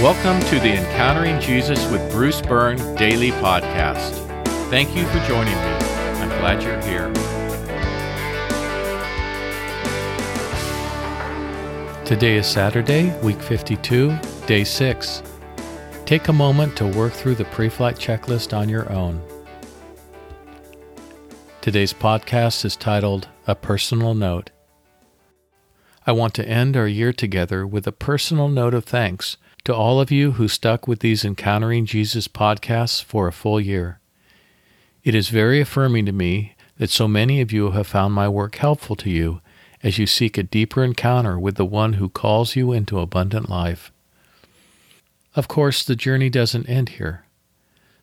Welcome to the Encountering Jesus with Bruce Byrne Daily Podcast. Thank you for joining me. I'm glad you're here. Today is Saturday, week 52, day 6. Take a moment to work through the pre-flight checklist on your own. Today's podcast is titled, A Personal Note. I want to end our year together with a personal note of thanks to all of you who stuck with these Encountering Jesus podcasts for a full year. It is very affirming to me that so many of you have found my work helpful to you as you seek a deeper encounter with the one who calls you into abundant life. Of course, the journey doesn't end here.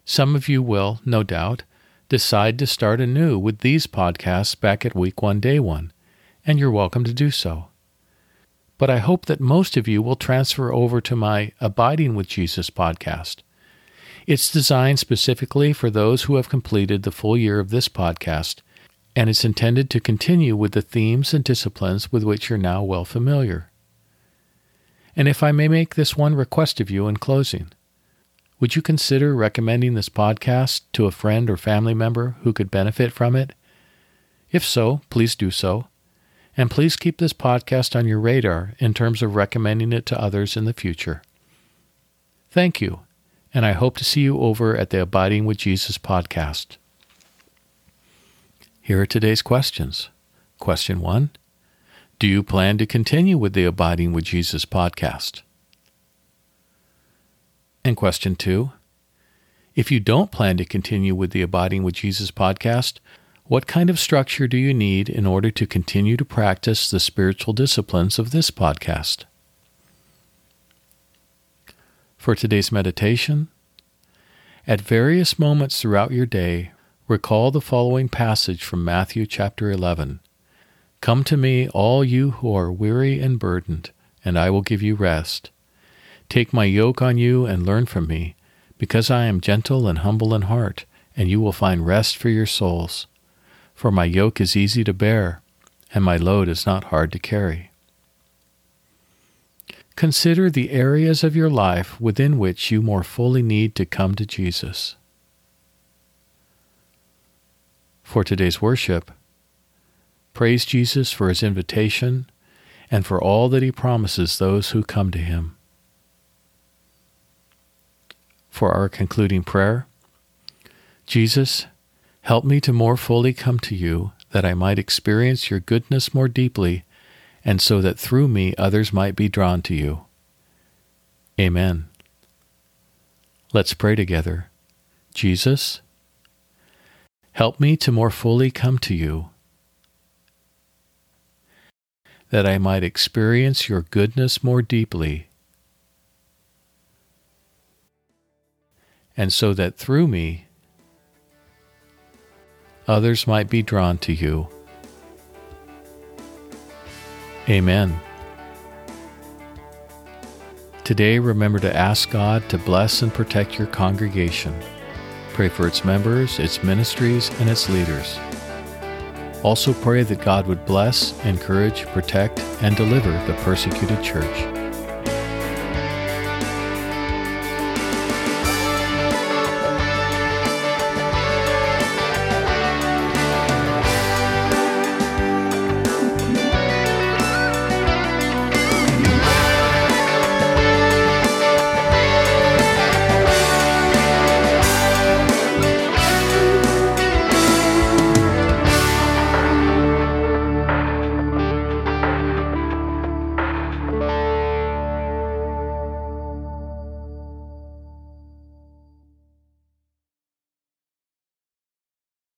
Some of you will, no doubt, decide to start anew with these podcasts back at week 1, day 1, and you're welcome to do so. But I hope that most of you will transfer over to my Abiding with Jesus podcast. It's designed specifically for those who have completed the full year of this podcast, and it's intended to continue with the themes and disciplines with which you're now well familiar. And if I may make this one request of you in closing, would you consider recommending this podcast to a friend or family member who could benefit from it? If so, please do so. And please keep this podcast on your radar in terms of recommending it to others in the future. Thank you, and I hope to see you over at the Abiding with Jesus podcast. Here are today's questions. Question 1, do you plan to continue with the Abiding with Jesus podcast? And question 2, if you don't plan to continue with the Abiding with Jesus podcast, what kind of structure do you need in order to continue to practice the spiritual disciplines of this podcast? For today's meditation, at various moments throughout your day, recall the following passage from Matthew chapter 11. Come to me, all you who are weary and burdened, and I will give you rest. Take my yoke on you and learn from me, because I am gentle and humble in heart, and you will find rest for your souls. For my yoke is easy to bear, and my load is not hard to carry. Consider the areas of your life within which you more fully need to come to Jesus. For today's worship, praise Jesus for his invitation and for all that he promises those who come to him. For our concluding prayer, Jesus, help me to more fully come to you, that I might experience your goodness more deeply, and so that through me others might be drawn to you. Amen. Let's pray together. Jesus, help me to more fully come to you, that I might experience your goodness more deeply, and so that through me others might be drawn to you. Amen. Today, remember to ask God to bless and protect your congregation. Pray for its members, its ministries, and its leaders. Also pray that God would bless, encourage, protect, and deliver the persecuted church.